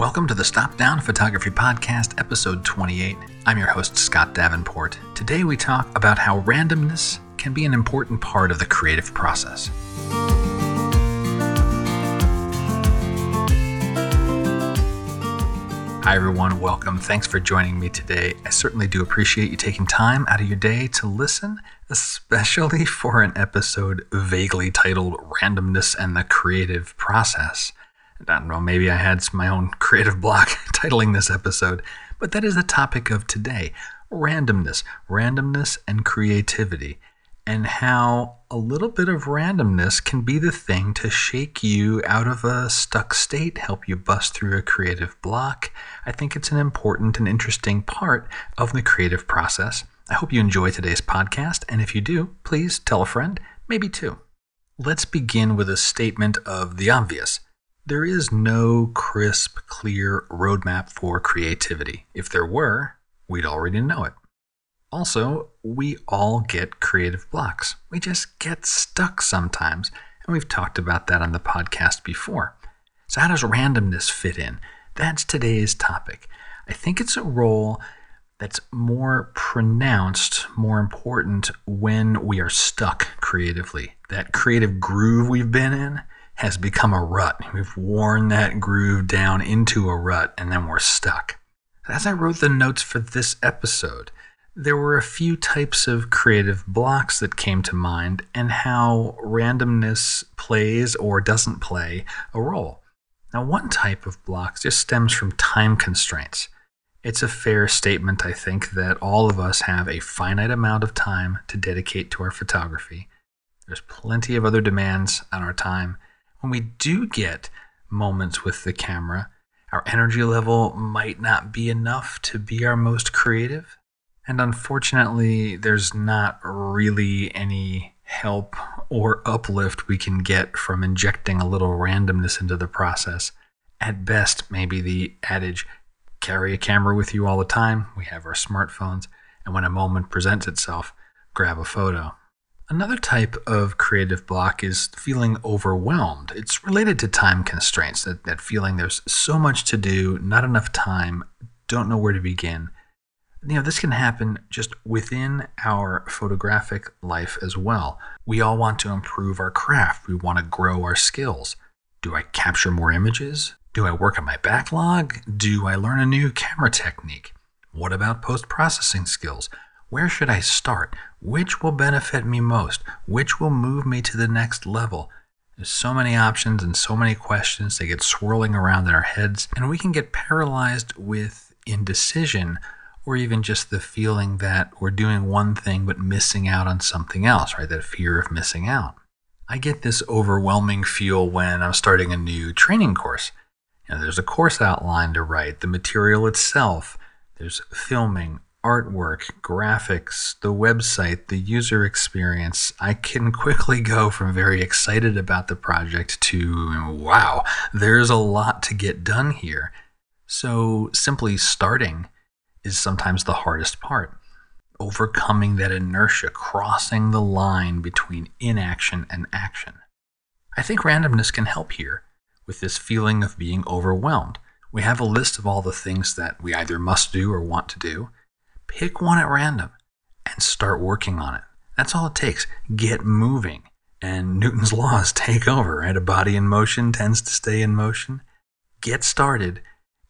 Welcome to the Stop Down Photography Podcast, episode 28. I'm your host, Scott Davenport. Today we talk about how randomness can be an important part of the creative process. Hi everyone, welcome. Thanks for joining me today. I certainly do appreciate you taking time out of your day to listen, especially for an episode vaguely titled Randomness and the Creative Process. I don't know, maybe I had my own creative block titling this episode, but that is the topic of today. Randomness and creativity, and how a little bit of randomness can be the thing to shake you out of a stuck state, help you bust through a creative block. I think it's an important and interesting part of the creative process. I hope you enjoy today's podcast, and if you do, please tell a friend, maybe two. Let's begin with a statement of the obvious. There is no crisp, clear roadmap for creativity. If there were, we'd already know it. Also, we all get creative blocks. We just get stuck sometimes, and we've talked about that on the podcast before. So how does randomness fit in? That's today's topic. I think it's a role that's more pronounced, more important when we are stuck creatively. That creative groove we've been in has become a rut. We've worn that groove down into a rut, and then we're stuck. As I wrote the notes for this episode, there were a few types of creative blocks that came to mind and how randomness plays or doesn't play a role. Now, one type of blocks just stems from time constraints. It's a fair statement, I think, that all of us have a finite amount of time to dedicate to our photography. There's plenty of other demands on our time. When we do get moments with the camera, our energy level might not be enough to be our most creative. And unfortunately, there's not really any help or uplift we can get from injecting a little randomness into the process. At best, maybe the adage, carry a camera with you all the time. We have our smartphones, and when a moment presents itself, grab a photo. Another type of creative block is feeling overwhelmed. It's related to time constraints, that feeling there's so much to do, not enough time, don't know where to begin. You know, this can happen just within our photographic life as well. We all want to improve our craft. We want to grow our skills. Do I capture more images? Do I work on my backlog? Do I learn a new camera technique? What about post-processing skills? Where should I start? Which will benefit me most? Which will move me to the next level? There's so many options and so many questions. They get swirling around in our heads, and we can get paralyzed with indecision or even just the feeling that we're doing one thing but missing out on something else, right? That fear of missing out. I get this overwhelming feel when I'm starting a new training course. You know, there's a course outline to write, the material itself, there's filming, artwork, graphics, the website, the user experience. I can quickly go from very excited about the project to, wow, there's a lot to get done here. So simply starting is sometimes the hardest part. Overcoming that inertia, crossing the line between inaction and action. I think randomness can help here with this feeling of being overwhelmed. We have a list of all the things that we either must do or want to do. Pick one at random and start working on it. That's all it takes. Get moving. And Newton's laws take over, right? A body in motion tends to stay in motion. Get started.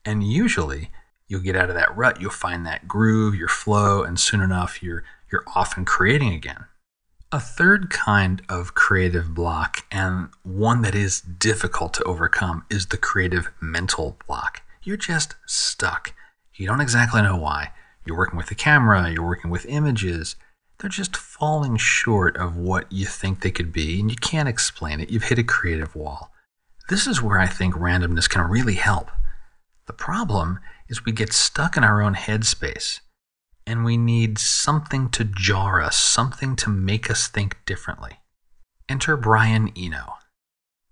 And usually you'll get out of that rut. You'll find that groove, your flow, and soon enough you're off and creating again. A third kind of creative block, and one that is difficult to overcome, is the creative mental block. You're just stuck. You don't exactly know why. You're working with the camera, you're working with images. They're just falling short of what you think they could be, and you can't explain it. You've hit a creative wall. This is where I think randomness can really help. The problem is we get stuck in our own headspace, and we need something to jar us, something to make us think differently. Enter Brian Eno.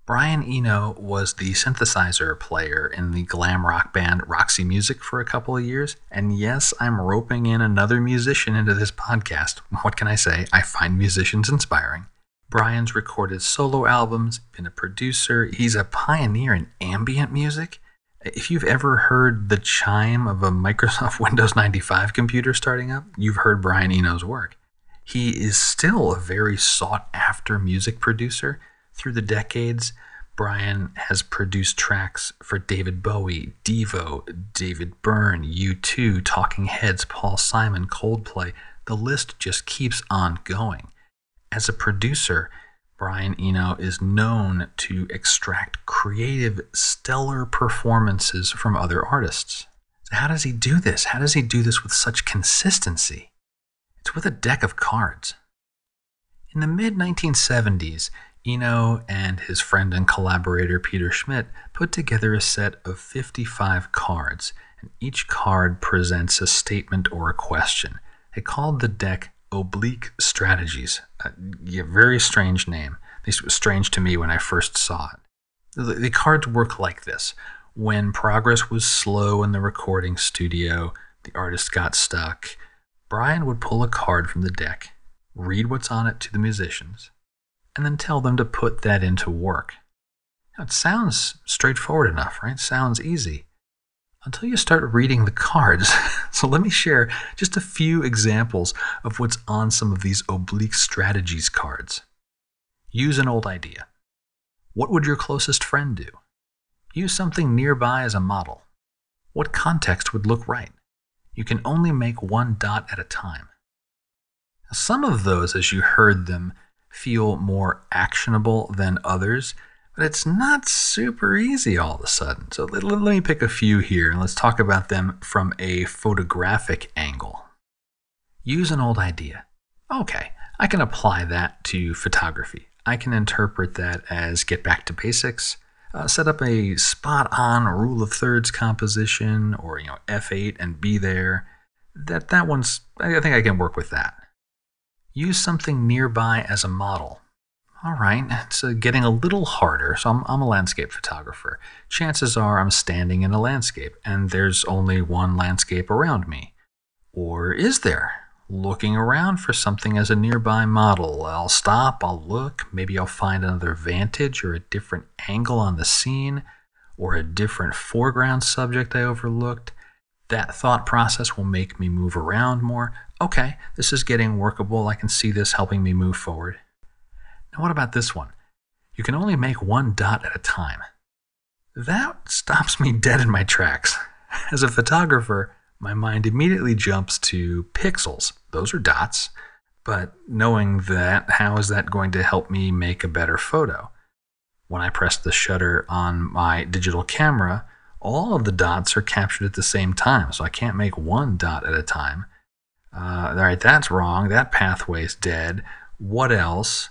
Brian Eno was the synthesizer player in the glam rock band Roxy Music for a couple of years. And yes, I'm roping in another musician into this podcast. What can I say? I find musicians inspiring. Brian's recorded solo albums, been a producer. He's a pioneer in ambient music. If you've ever heard the chime of a Microsoft Windows 95 computer starting up, you've heard Brian Eno's work. He is still a very sought-after music producer. Through the decades, Brian has produced tracks for David Bowie, Devo, David Byrne, U2, Talking Heads, Paul Simon, Coldplay. The list just keeps on going. As a producer, Brian Eno is known to extract creative, stellar performances from other artists. So how does he do this? How does he do this with such consistency? It's with a deck of cards. In the mid-1970s, Eno and his friend and collaborator Peter Schmidt put together a set of 55 cards, and each card presents a statement or a question. They called the deck Oblique Strategies, a very strange name. At least it was strange to me when I first saw it. The cards work like this. When progress was slow in the recording studio, the artist got stuck, Brian would pull a card from the deck, read what's on it to the musicians, and then tell them to put that into work. Now, it sounds straightforward enough, right? Sounds easy. Until you start reading the cards. So let me share just a few examples of what's on some of these Oblique Strategies cards. Use an old idea. What would your closest friend do? Use something nearby as a model. What context would look right? You can only make one dot at a time. Now, some of those, as you heard them, feel more actionable than others. But it's not super easy all of a sudden. So let me pick a few here, and let's talk about them from a photographic angle. Use an old idea. Okay, I can apply that to photography. I can interpret that as get back to basics, set up a spot-on rule of thirds composition, or F8 and be there. That one's, I think I can work with that. Use something nearby as a model. All right, it's getting a little harder, so I'm a landscape photographer. Chances are I'm standing in a landscape, and there's only one landscape around me. Or is there? Looking around for something as a nearby model. I'll stop, I'll look, maybe I'll find another vantage or a different angle on the scene, or a different foreground subject I overlooked. That thought process will make me move around more. Okay, this is getting workable. I can see this helping me move forward. Now, what about this one? You can only make one dot at a time. That stops me dead in my tracks. As a photographer, my mind immediately jumps to pixels. Those are dots. But knowing that, how is that going to help me make a better photo? When I press the shutter on my digital camera, all of the dots are captured at the same time, so I can't make one dot at a time. All right, that's wrong. That pathway's dead. What else?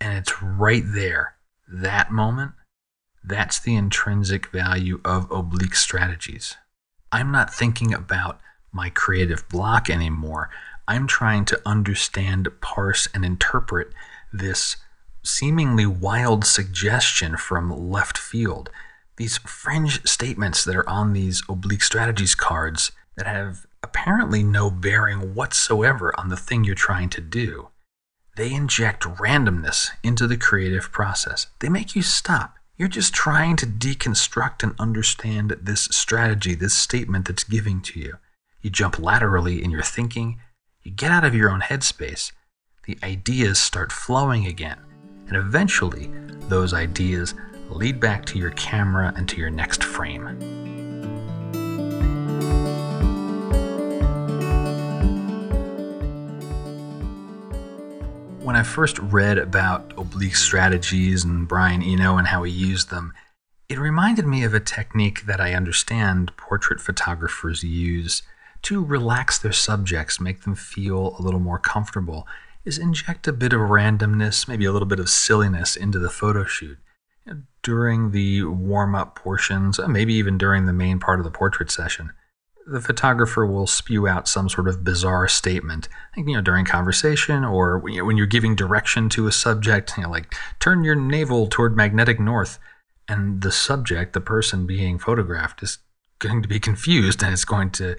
And it's right there, that moment. That's the intrinsic value of Oblique Strategies. I'm not thinking about my creative block anymore. I'm trying to understand, parse, and interpret this seemingly wild suggestion from left field. These fringe statements that are on these Oblique Strategies cards that have apparently no bearing whatsoever on the thing you're trying to do. They inject randomness into the creative process. They make you stop. You're just trying to deconstruct and understand this strategy, this statement that's giving to you. You jump laterally in your thinking. You get out of your own headspace. The ideas start flowing again. And eventually, those ideas lead back to your camera and to your next frame. When I first read about Oblique Strategies and Brian Eno and how he used them, it reminded me of a technique that I understand portrait photographers use to relax their subjects, make them feel a little more comfortable, is inject a bit of randomness, maybe a little bit of silliness into the photo shoot. During the warm-up portions, maybe even during the main part of the portrait session, the photographer will spew out some sort of bizarre statement, during conversation or when you're giving direction to a subject, like turn your navel toward magnetic north, and the subject, the person being photographed, is going to be confused and it's going to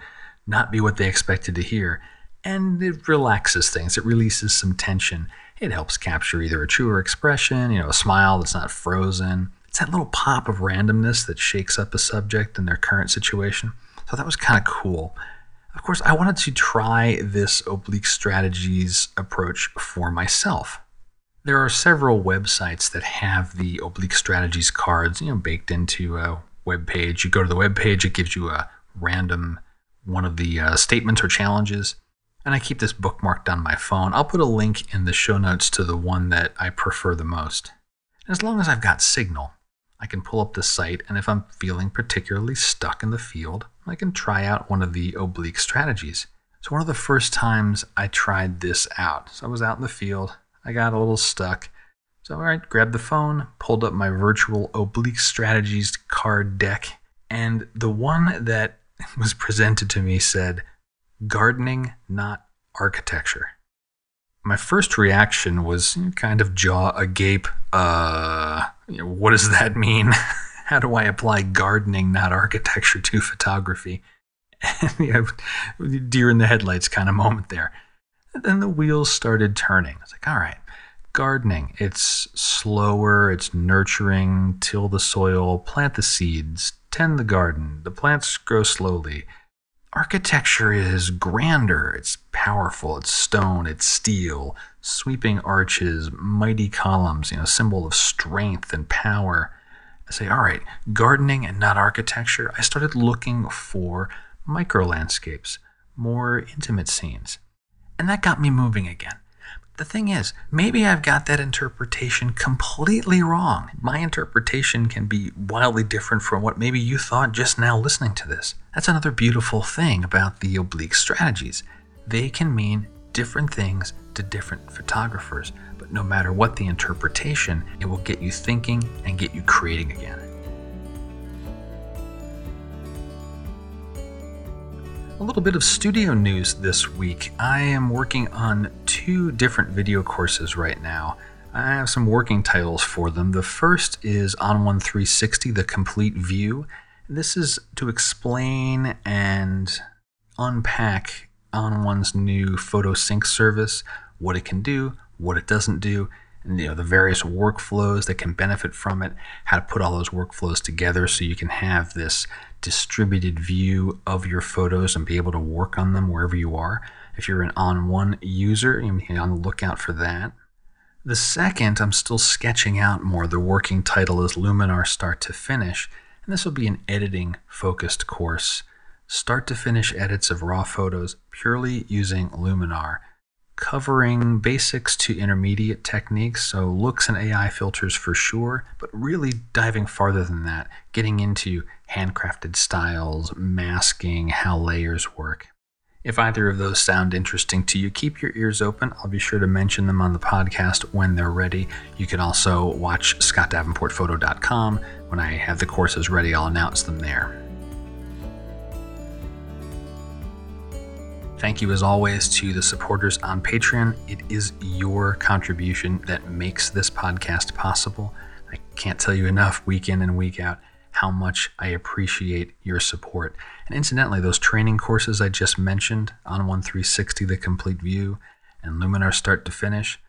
not be what they expected to hear. And it relaxes things. It releases some tension. It helps capture either a truer expression, a smile that's not frozen. it's that little pop of randomness that shakes up a subject in their current situation. So that was kind of cool. Of course, I wanted to try this Oblique Strategies approach for myself. There are several websites that have the Oblique Strategies cards, baked into a web page. You go to the web page, it gives you a random one of the statements or challenges. And I keep this bookmarked on my phone. I'll put a link in the show notes to the one that I prefer the most. And as long as I've got signal, I can pull up the site, and if I'm feeling particularly stuck in the field, I can try out one of the Oblique Strategies. So one of the first times I tried this out. So I was out in the field, I got a little stuck. So all right, grabbed the phone, pulled up my virtual Oblique Strategies card deck, and the one that was presented to me said, "Gardening, not architecture." My first reaction was kind of jaw agape. What does that mean? How do I apply gardening, not architecture, to photography? And deer in the headlights kind of moment there. And then the wheels started turning. It's like, all right, gardening, it's slower, it's nurturing, till the soil, plant the seeds, tend the garden, the plants grow slowly. Architecture is grander, it's powerful, it's stone, it's steel, sweeping arches, mighty columns, symbol of strength and power. I say, all right, gardening and not architecture. I started looking for micro landscapes, more intimate scenes. And that got me moving again. The thing is, maybe I've got that interpretation completely wrong. My interpretation can be wildly different from what maybe you thought just now listening to this. That's another beautiful thing about the Oblique Strategies. They can mean different things to different photographers, but no matter what the interpretation, it will get you thinking and get you creating again. A little bit of studio news this week. I am working on 2 different video courses right now. I have some working titles for them. The first is On1 360, The Complete View. This is to explain and unpack On1's new PhotoSync service, what it can do, what it doesn't do, and the various workflows that can benefit from it, how to put all those workflows together so you can have this distributed view of your photos and be able to work on them wherever you are. If you're an On1 user, you're on the lookout for that. The second, I'm still sketching out more. The working title is Luminar Start to Finish, and this will be an editing-focused course. Start to finish edits of raw photos purely using Luminar, covering basics to intermediate techniques, so looks and AI filters for sure, but really diving farther than that, getting into handcrafted styles, masking, how layers work. If either of those sound interesting to you, keep your ears open. I'll be sure to mention them on the podcast when they're ready. You can also watch scottdavenportphoto.com. When I have the courses ready, I'll announce them there. Thank you, as always, to the supporters on Patreon. It is your contribution that makes this podcast possible. I can't tell you enough, week in and week out, how much I appreciate your support. And incidentally, those training courses I just mentioned, On1 360, The Complete View, and Luminar Start to Finish,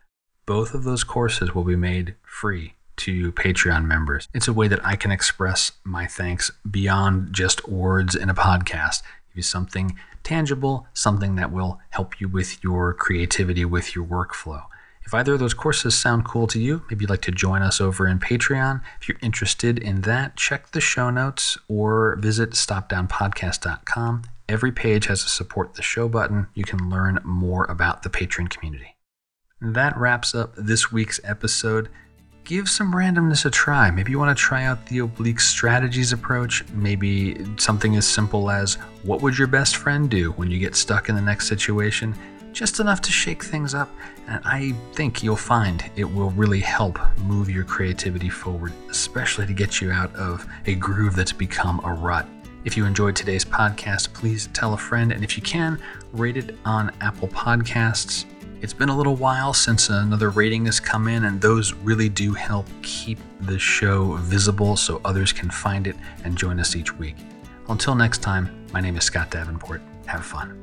both of those courses will be made free to Patreon members. It's a way that I can express my thanks beyond just words in a podcast. Give you something tangible, something that will help you with your creativity, with your workflow. If either of those courses sound cool to you, maybe you'd like to join us over in Patreon. If you're interested in that, check the show notes or visit stopdownpodcast.com. Every page has a support the show button. You can learn more about the Patreon community. And that wraps up this week's episode. Give some randomness a try. Maybe you want to try out the Oblique Strategies approach. Maybe something as simple as, what would your best friend do when you get stuck in the next situation? Just enough to shake things up. And I think you'll find it will really help move your creativity forward, especially to get you out of a groove that's become a rut. If you enjoyed today's podcast, please tell a friend. And if you can, rate it on Apple Podcasts. It's been a little while since another rating has come in, and those really do help keep the show visible so others can find it and join us each week. Until next time, my name is Scott Davenport. Have fun.